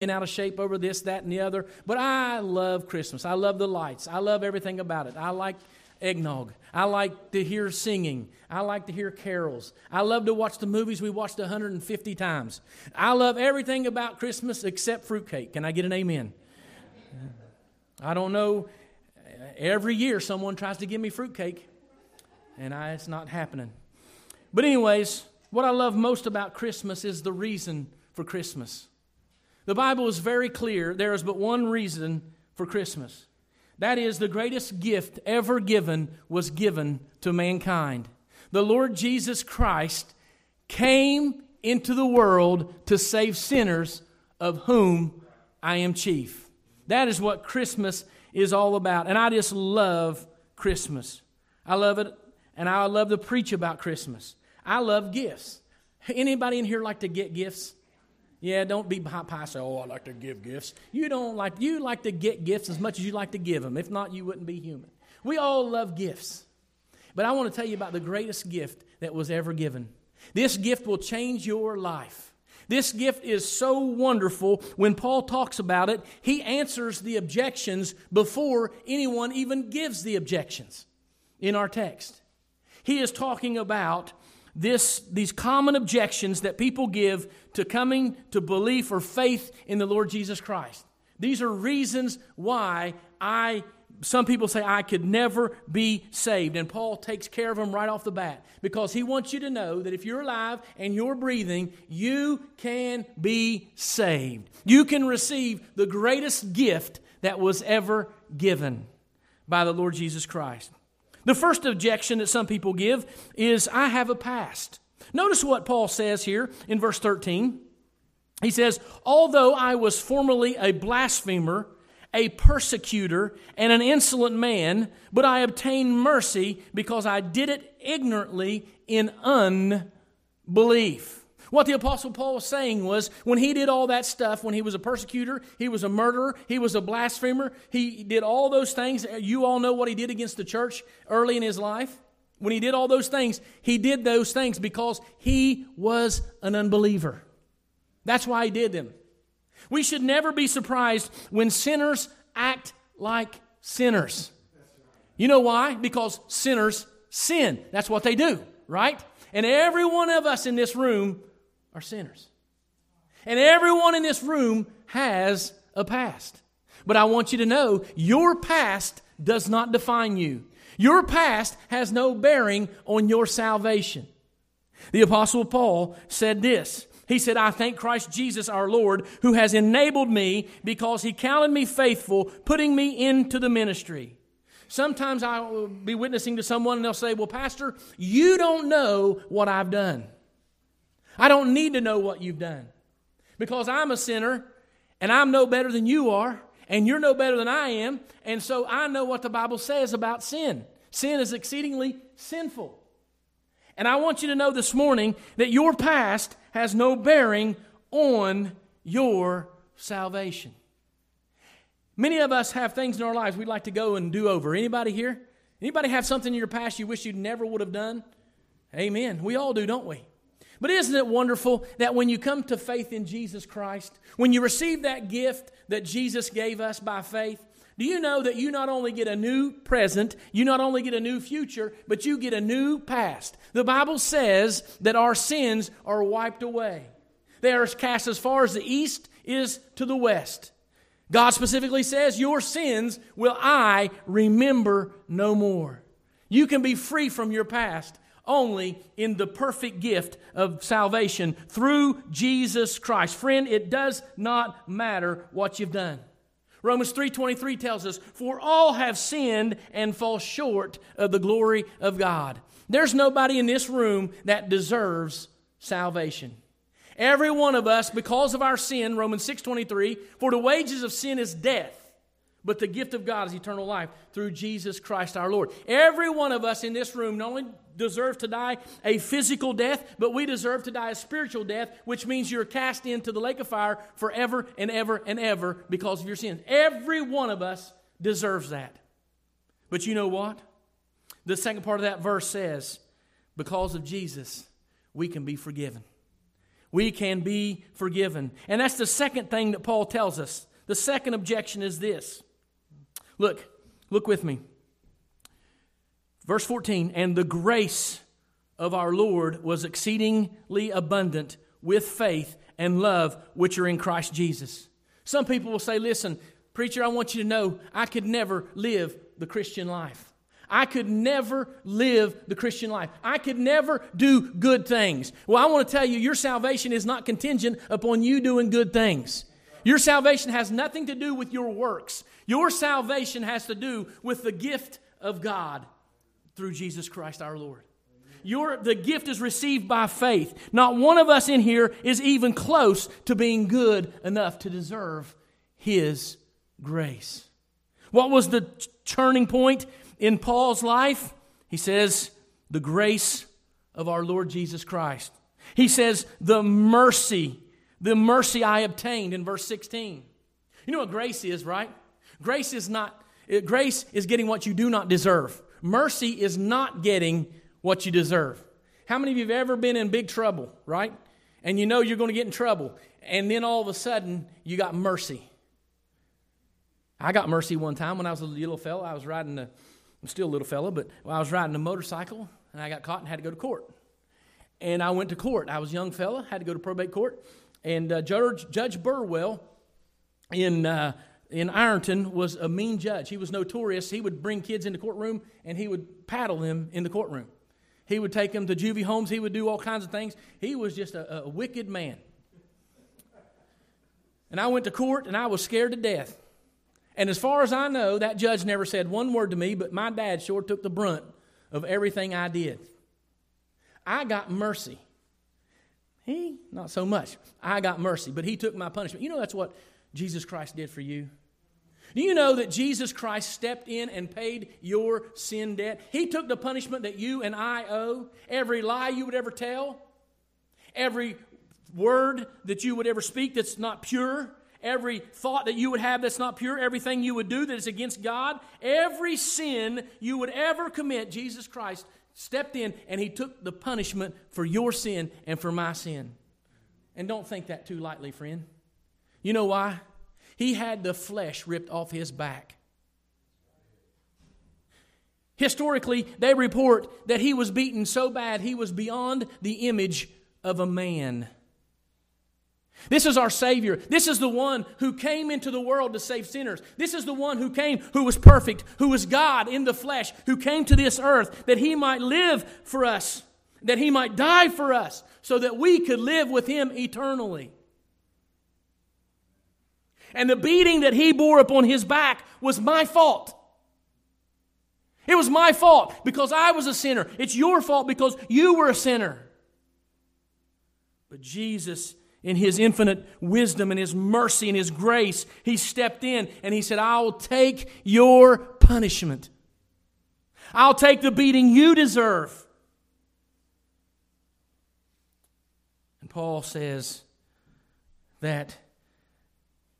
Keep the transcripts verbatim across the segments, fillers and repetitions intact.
been out of shape over this, that, and the other. But I love Christmas. I love the lights. I love everything about it. I like eggnog. I like to hear singing. I like to hear carols. I love to watch the movies we watched one hundred fifty times. I love everything about Christmas except fruitcake. Can I get an amen? I don't know. Every year someone tries to give me fruitcake, and I, it's not happening. But anyways, what I love most about Christmas is the reason for Christmas. The Bible is very clear. There is but one reason for Christmas. That is, the greatest gift ever given was given to mankind. The Lord Jesus Christ came into the world to save sinners, of whom I am chief. That is what Christmas is all about. And I just love Christmas. I love it, and I love to preach about Christmas. I love gifts. Anybody in here like to get gifts? Yeah, don't be high-pie, oh, I like to give gifts. You don't like, you like to get gifts as much as you like to give them. If not, you wouldn't be human. We all love gifts. But I want to tell you about the greatest gift that was ever given. This gift will change your life. This gift is so wonderful. When Paul talks about it, he answers the objections before anyone even gives the objections in our text. He is talking about This, these common objections that people give to coming to belief or faith in the Lord Jesus Christ. These are reasons why I, some people say, I could never be saved. And Paul takes care of them right off the bat, because he wants you to know that if you're alive and you're breathing, you can be saved. You can receive the greatest gift that was ever given by the Lord Jesus Christ. The first objection that some people give is, I have a past. Notice what Paul says here in verse thirteen. He says, although I was formerly a blasphemer, a persecutor, and an insolent man, but I obtained mercy because I did it ignorantly in unbelief. What the Apostle Paul was saying was, when he did all that stuff, when he was a persecutor, he was a murderer, he was a blasphemer, he did all those things. You all know what he did against the church early in his life. When he did all those things, he did those things because he was an unbeliever. That's why he did them. We should never be surprised when sinners act like sinners. You know why? Because sinners sin. That's what they do, right? And every one of us in this room are sinners. And everyone in this room has a past. But I want you to know, your past does not define you. Your past has no bearing on your salvation. The Apostle Paul said this. He said, I thank Christ Jesus our Lord, who has enabled me, because he counted me faithful, putting me into the ministry. Sometimes I will be witnessing to someone and they'll say, well, Pastor, you don't know what I've done. I don't need to know what you've done, because I'm a sinner and I'm no better than you are, and you're no better than I am, and so I know what the Bible says about sin. Sin is exceedingly sinful. And I want you to know this morning that your past has no bearing on your salvation. Many of us have things in our lives we'd like to go and do over. Anybody here? Anybody have something in your past you wish you never would have done? Amen. We all do, don't we? But isn't it wonderful that when you come to faith in Jesus Christ, when you receive that gift that Jesus gave us by faith, do you know that you not only get a new present, you not only get a new future, but you get a new past? The Bible says that our sins are wiped away. They are cast as far as the east is to the west. God specifically says, your sins will I remember no more. You can be free from your past only in the perfect gift of salvation through Jesus Christ. Friend, it does not matter what you've done. Romans three twenty-three tells us, for all have sinned and fall short of the glory of God. There's nobody in this room that deserves salvation. Every one of us, because of our sin, Romans six twenty-three, for the wages of sin is death, but the gift of God is eternal life through Jesus Christ our Lord. Every one of us in this room not only deserves to die a physical death, but we deserve to die a spiritual death, which means you're cast into the lake of fire forever and ever and ever because of your sins. Every one of us deserves that. But you know what? The second part of that verse says, because of Jesus, we can be forgiven. we can be forgiven. And that's the second thing that Paul tells us. The second objection is this. Look, look with me. Verse fourteen, and the grace of our Lord was exceedingly abundant with faith and love which are in Christ Jesus. Some people will say, listen, preacher, I want you to know I could never live the Christian life. I could never live the Christian life. I could never do good things. Well, I want to tell you, your salvation is not contingent upon you doing good things. Your salvation has nothing to do with your works. Your salvation has to do with the gift of God through Jesus Christ our Lord. Your, the gift is received by faith. Not one of us in here is even close to being good enough to deserve His grace. What was the turning point in Paul's life? He says, the grace of our Lord Jesus Christ. He says, the mercy, the mercy I obtained in verse sixteen. You know what grace is, right? Grace is not, grace is getting what you do not deserve. Mercy is not getting what you deserve. How many of you have ever been in big trouble, right? And you know you're going to get in trouble. And then all of a sudden, you got mercy. I got mercy one time when I was a little fella. I was riding a, I'm still a little fella, but I was riding a motorcycle, and I got caught and had to go to court. And I went to court. I was a young fella, had to go to probate court. And uh, Judge, Judge Burwell in uh, in Ironton was a mean judge. He was notorious. He would bring kids in the courtroom, and he would paddle them in the courtroom. He would take them to juvie homes. He would do all kinds of things. He was just a, a wicked man. And I went to court, and I was scared to death. And as far as I know, that judge never said one word to me, but my dad sure took the brunt of everything I did. I got mercy. He, not so much. I got mercy, but he took my punishment. You know that's what Jesus Christ did for you? Do you know that Jesus Christ stepped in and paid your sin debt? He took the punishment that you and I owe. Every lie you would ever tell, every word that you would ever speak that's not pure, every thought that you would have that's not pure, everything you would do that is against God, every sin you would ever commit, Jesus Christ stepped in and He took the punishment for your sin and for my sin. And don't think that too lightly, friend. You know why? He had the flesh ripped off His back. Historically, they report that He was beaten so bad He was beyond the image of a man. This is our Savior. This is the one who came into the world to save sinners. This is the one who came, who was perfect, who was God in the flesh, who came to this earth that He might live for us, that He might die for us, so that we could live with Him eternally. And the beating that He bore upon His back was my fault. It was my fault because I was a sinner. It's your fault because you were a sinner. But Jesus, in His infinite wisdom and His mercy and His grace, He stepped in and He said, I'll take your punishment. I'll take the beating you deserve. And Paul says that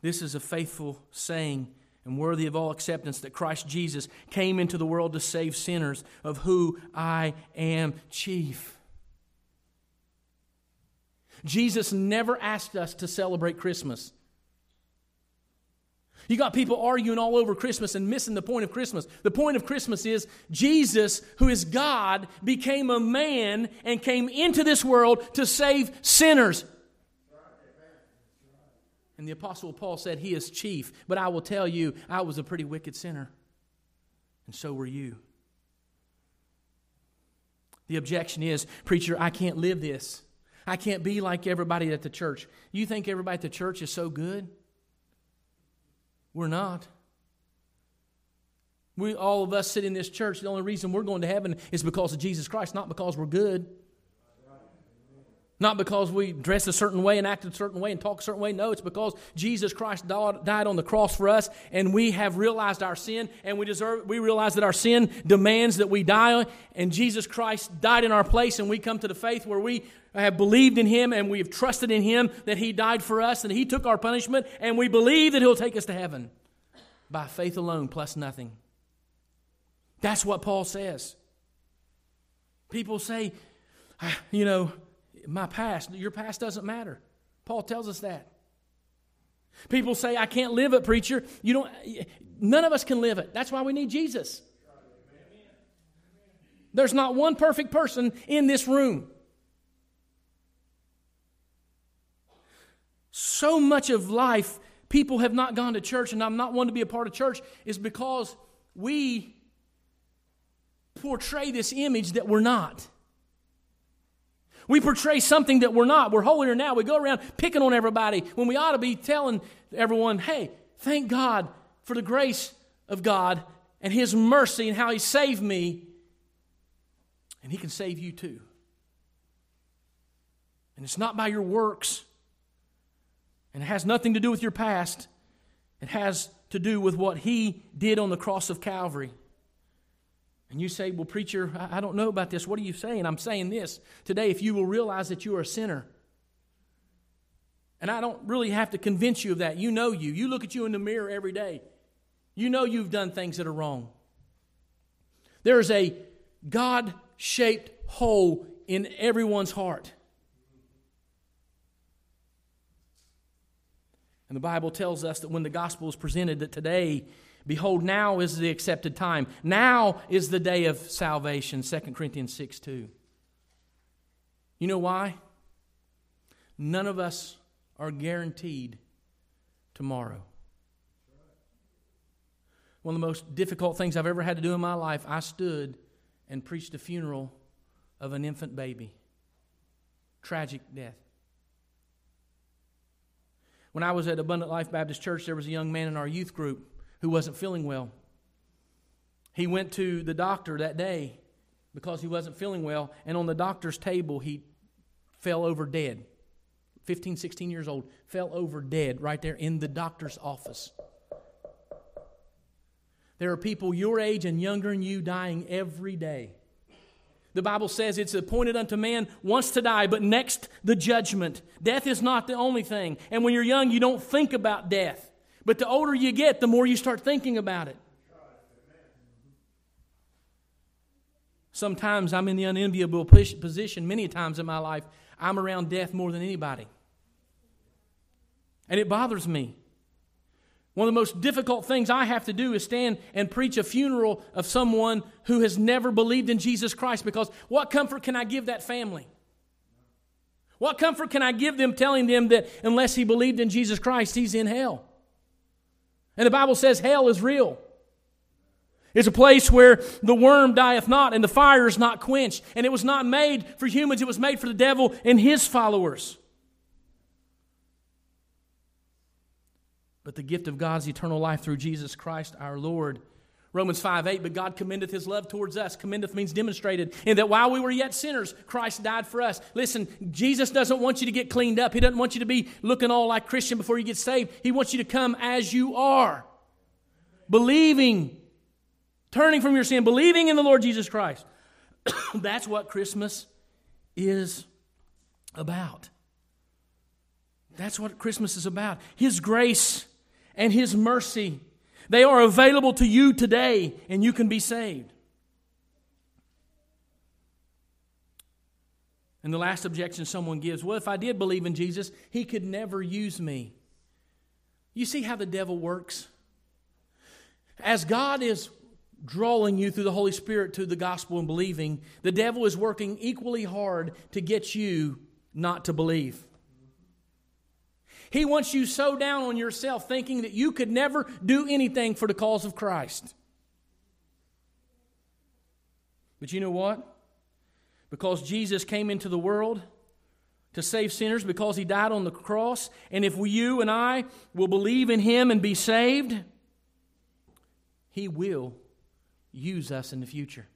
this is a faithful saying and worthy of all acceptance, that Christ Jesus came into the world to save sinners, of who I am chief. Jesus never asked us to celebrate Christmas. You got people arguing all over Christmas and missing the point of Christmas. The point of Christmas is Jesus, who is God, became a man and came into this world to save sinners. And the Apostle Paul said, He is chief. But I will tell you, I was a pretty wicked sinner. And so were you. The objection is, preacher, I can't live this. I can't be like everybody at the church. You think everybody at the church is so good? We're not. We, all of us sit in this church, the only reason we're going to heaven is because of Jesus Christ, not because we're good. Not because we dress a certain way and act a certain way and talk a certain way. No, it's because Jesus Christ died on the cross for us, and we have realized our sin, and we deserve. We realize that our sin demands that we die, and Jesus Christ died in our place, and we come to the faith where we have believed in Him and we have trusted in Him, that He died for us and He took our punishment, and we believe that He'll take us to heaven by faith alone plus nothing. That's what Paul says. People say, you know, my past, your past doesn't matter. Paul tells us that. People say, I can't live it, preacher. You don't. None of us can live it. That's why we need Jesus. There's not one perfect person in this room. So much of life, people have not gone to church, and I'm not one to be a part of church, is because we portray this image that we're not. We portray something that we're not. We're holier now. We go around picking on everybody when we ought to be telling everyone, hey, thank God for the grace of God and His mercy and how He saved me. And He can save you too. And it's not by your works. And it has nothing to do with your past. It has to do with what He did on the cross of Calvary. And you say, well, preacher, I don't know about this. What are you saying? I'm saying this. Today, if you will realize that you are a sinner, and I don't really have to convince you of that. You know you. You look at you in the mirror every day. You know you've done things that are wrong. There is a God-shaped hole in everyone's heart. And the Bible tells us that when the gospel is presented, that today, behold, now is the accepted time. Now is the day of salvation, Second Corinthians six two. You know why? None of us are guaranteed tomorrow. One of the most difficult things I've ever had to do in my life, I stood and preached a funeral of an infant baby. Tragic death. When I was at Abundant Life Baptist Church, there was a young man in our youth group who wasn't feeling well. He went to the doctor that day because he wasn't feeling well, and on the doctor's table he fell over dead. fifteen, sixteen years old, fell over dead right there in the doctor's office. There are people your age and younger than you dying every day. The Bible says it's appointed unto man once to die, but next the judgment. Death is not the only thing. And when you're young, you don't think about death. But the older you get, the more you start thinking about it. Sometimes I'm in the unenviable position, many times in my life, I'm around death more than anybody. And it bothers me. One of the most difficult things I have to do is stand and preach a funeral of someone who has never believed in Jesus Christ, because what comfort can I give that family? What comfort can I give them telling them that unless he believed in Jesus Christ, he's in hell? And the Bible says hell is real. It's a place where the worm dieth not and the fire is not quenched. And it was not made for humans. It was made for the devil and his followers. But the gift of God's eternal life through Jesus Christ our Lord. Romans five eight, but God commendeth His love towards us. Commendeth means demonstrated. And that while we were yet sinners, Christ died for us. Listen, Jesus doesn't want you to get cleaned up. He doesn't want you to be looking all like Christian before you get saved. He wants you to come as you are. Believing. Turning from your sin. Believing in the Lord Jesus Christ. That's what Christmas is about. That's what Christmas is about. His grace and His mercy. They are available to you today, and you can be saved. And the last objection someone gives, well, if I did believe in Jesus, He could never use me. You see how the devil works? As God is drawing you through the Holy Spirit to the gospel and believing, the devil is working equally hard to get you not to believe. He wants you so down on yourself thinking that you could never do anything for the cause of Christ. But you know what? Because Jesus came into the world to save sinners, because He died on the cross, and if we, you and I will believe in Him and be saved, He will use us in the future.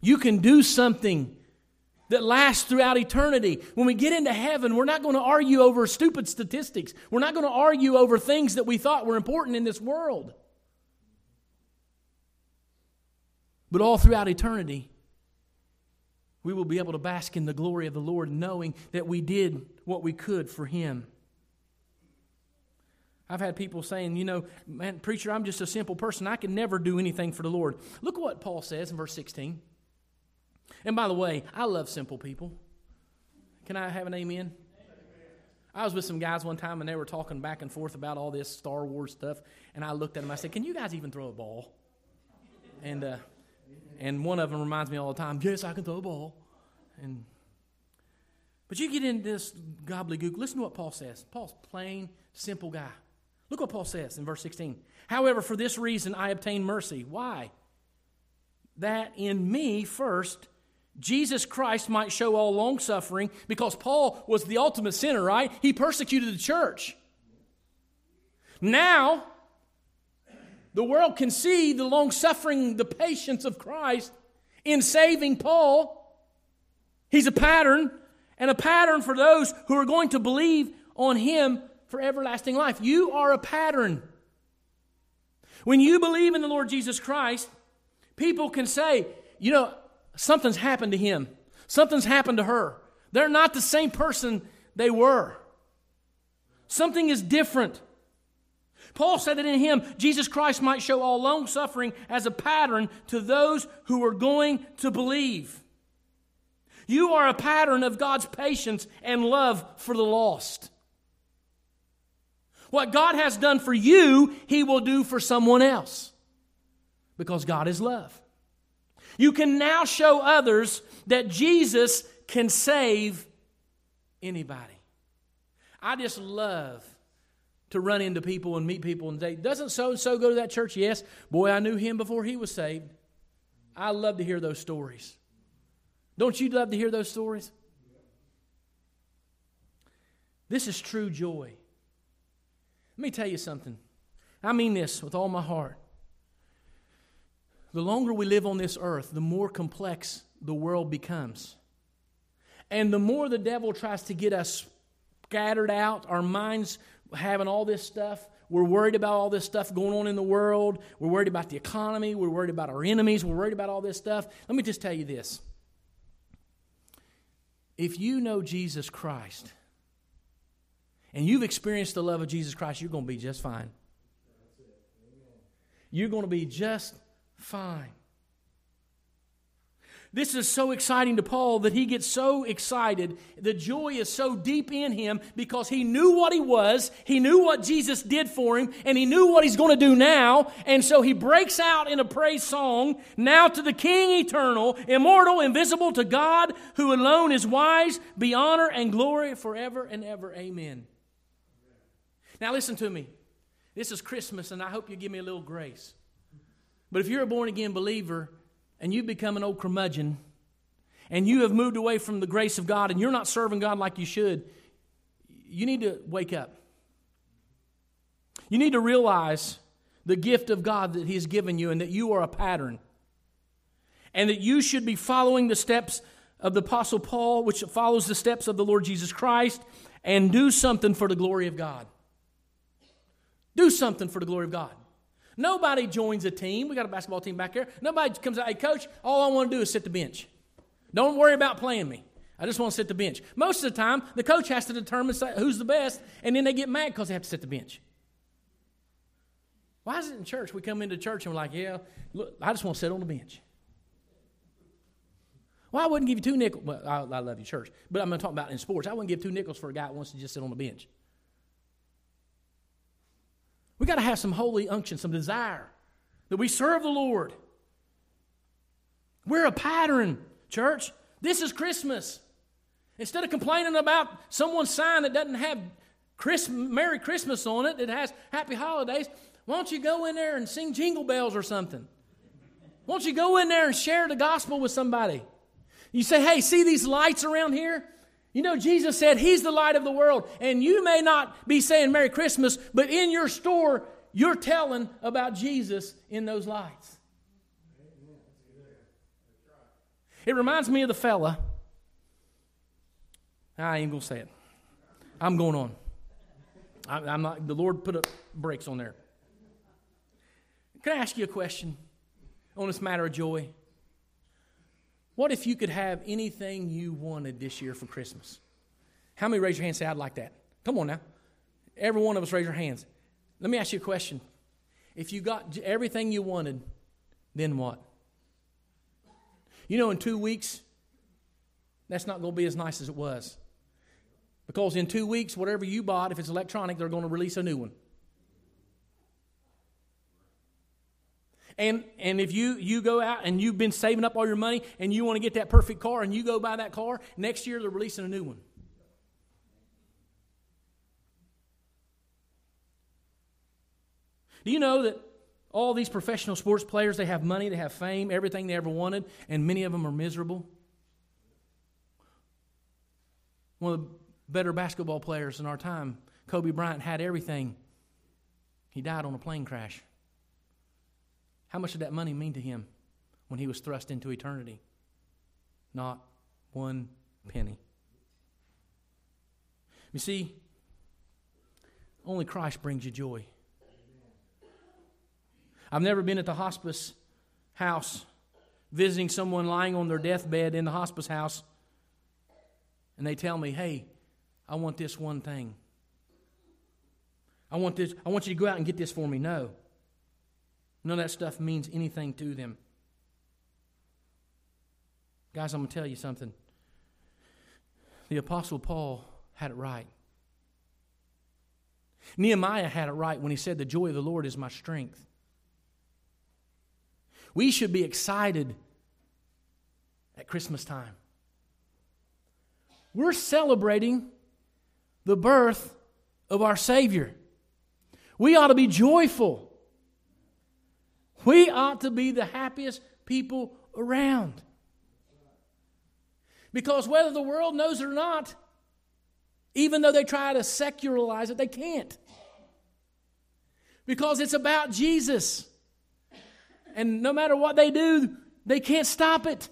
You can do something that lasts throughout eternity. When we get into heaven, we're not going to argue over stupid statistics. We're not going to argue over things that we thought were important in this world. But all throughout eternity, we will be able to bask in the glory of the Lord, knowing that we did what we could for Him. I've had people saying, you know, man, preacher, I'm just a simple person. I can never do anything for the Lord. Look at what Paul says in verse sixteen. And by the way, I love simple people. Can I have an amen? I was with some guys one time, and they were talking back and forth about all this Star Wars stuff, and I looked at them, I said, can you guys even throw a ball? And uh, and one of them reminds me all the time, yes, I can throw a ball. And But you get into this gobbledygook. Listen to what Paul says. Paul's plain, simple guy. Look what Paul says in verse sixteen. However, for this reason I obtained mercy. Why? That in me first Jesus Christ might show all long-suffering, because Paul was the ultimate sinner, right? He persecuted the church. Now, the world can see the long-suffering, the patience of Christ in saving Paul. He's a pattern, and a pattern for those who are going to believe on him for everlasting life. You are a pattern. When you believe in the Lord Jesus Christ, people can say, you know, something's happened to him. Something's happened to her. They're not the same person they were. Something is different. Paul said that in him, Jesus Christ might show all long-suffering as a pattern to those who are going to believe. You are a pattern of God's patience and love for the lost. What God has done for you, he will do for someone else, because God is love. You can now show others that Jesus can save anybody. I just love to run into people and meet people and say, doesn't so-and-so go to that church? Yes. Boy, I knew him before he was saved. I love to hear those stories. Don't you love to hear those stories? This is true joy. Let me tell you something. I mean this with all my heart. The longer we live on this earth, the more complex the world becomes. And the more the devil tries to get us scattered out, our minds having all this stuff, we're worried about all this stuff going on in the world, we're worried about the economy, we're worried about our enemies, we're worried about all this stuff. Let me just tell you this. If you know Jesus Christ, and you've experienced the love of Jesus Christ, you're going to be just fine. You're going to be just fine. This is so exciting to Paul that he gets so excited. The joy is so deep in him because he knew what he was, he knew what Jesus did for him, and he knew what he's going to do now. And so he breaks out in a praise song, now to the King eternal, immortal, invisible, to God, who alone is wise, be honor and glory forever and ever. Amen. Now listen to me. This is Christmas, and I hope you give me a little grace. But if you're a born-again believer and you become an old curmudgeon and you have moved away from the grace of God and you're not serving God like you should, you need to wake up. You need to realize the gift of God that he has given you, and that you are a pattern, and that you should be following the steps of the Apostle Paul, which follows the steps of the Lord Jesus Christ, and do something for the glory of God. Do something for the glory of God. Nobody joins a team. We got a basketball team back here. Nobody comes out, hey, coach, all I want to do is sit the bench. Don't worry about playing me. I just want to sit the bench. Most of the time, the coach has to determine who's the best, and then they get mad because they have to sit the bench. Why is it in church we come into church and we're like, yeah, look, I just want to sit on the bench? Well, I wouldn't give you two nickels. Well, I, I love you, church, but I'm going to talk about in sports. I wouldn't give two nickels for a guy that wants to just sit on the bench. We got to have some holy unction, some desire that we serve the Lord. We're a pattern, church. This is Christmas. Instead of complaining about someone's sign that doesn't have Christmas, Merry Christmas on it, that has Happy Holidays, why don't you go in there and sing Jingle Bells or something? Why don't you go in there and share the gospel with somebody? You say, hey, see these lights around here? You know, Jesus said he's the light of the world, and you may not be saying Merry Christmas, but in your store, you're telling about Jesus in those lights. It reminds me of the fella. I ain't going to say it. I'm going on. I, I'm not. The Lord put up brakes on there. Can I ask you a question on this matter of joy? What if you could have anything you wanted this year for Christmas? How many raise your hand and say, I'd like that? Come on now. Every one of us raise your hands. Let me ask you a question. If you got everything you wanted, then what? You know, in two weeks, that's not going to be as nice as it was. Because in two weeks, whatever you bought, if it's electronic, they're going to release a new one. And and if you, you go out and you've been saving up all your money and you want to get that perfect car and you go buy that car, next year they're releasing a new one. Do you know that all these professional sports players, they have money, they have fame, everything they ever wanted, and many of them are miserable? One of the better basketball players in our time, Kobe Bryant, had everything. He died on a plane crash. How much did that money mean to him when he was thrust into eternity? Not one penny. You see, only Christ brings you joy. I've never been at the hospice house visiting someone lying on their deathbed in the hospice house, and they tell me, hey, I want this one thing. I want this. I want you to go out and get this for me. No. None of that stuff means anything to them. Guys, I'm going to tell you something. The Apostle Paul had it right. Nehemiah had it right when he said, the joy of the Lord is my strength. We should be excited at Christmas time. We're celebrating the birth of our Savior. We ought to be joyful. We ought to be the happiest people around. Because whether the world knows it or not, even though they try to secularize it, they can't. Because it's about Jesus. And no matter what they do, they can't stop it.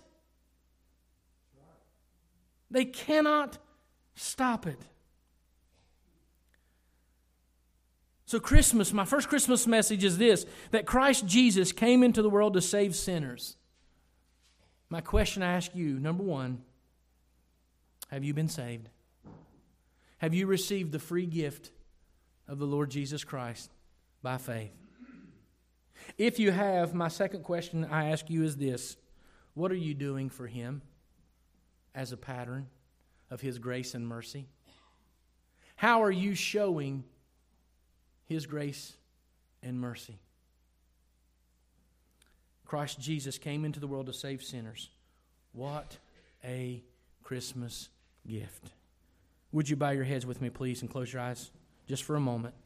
They cannot stop it. So Christmas, my first Christmas message is this, that Christ Jesus came into the world to save sinners. My question I ask you, number one, have you been saved? Have you received the free gift of the Lord Jesus Christ by faith? If you have, my second question I ask you is this, what are you doing for Him as a pattern of His grace and mercy? How are you showing His grace and mercy? Christ Jesus came into the world to save sinners. What a Christmas gift. Would you bow your heads with me, please, and close your eyes just for a moment.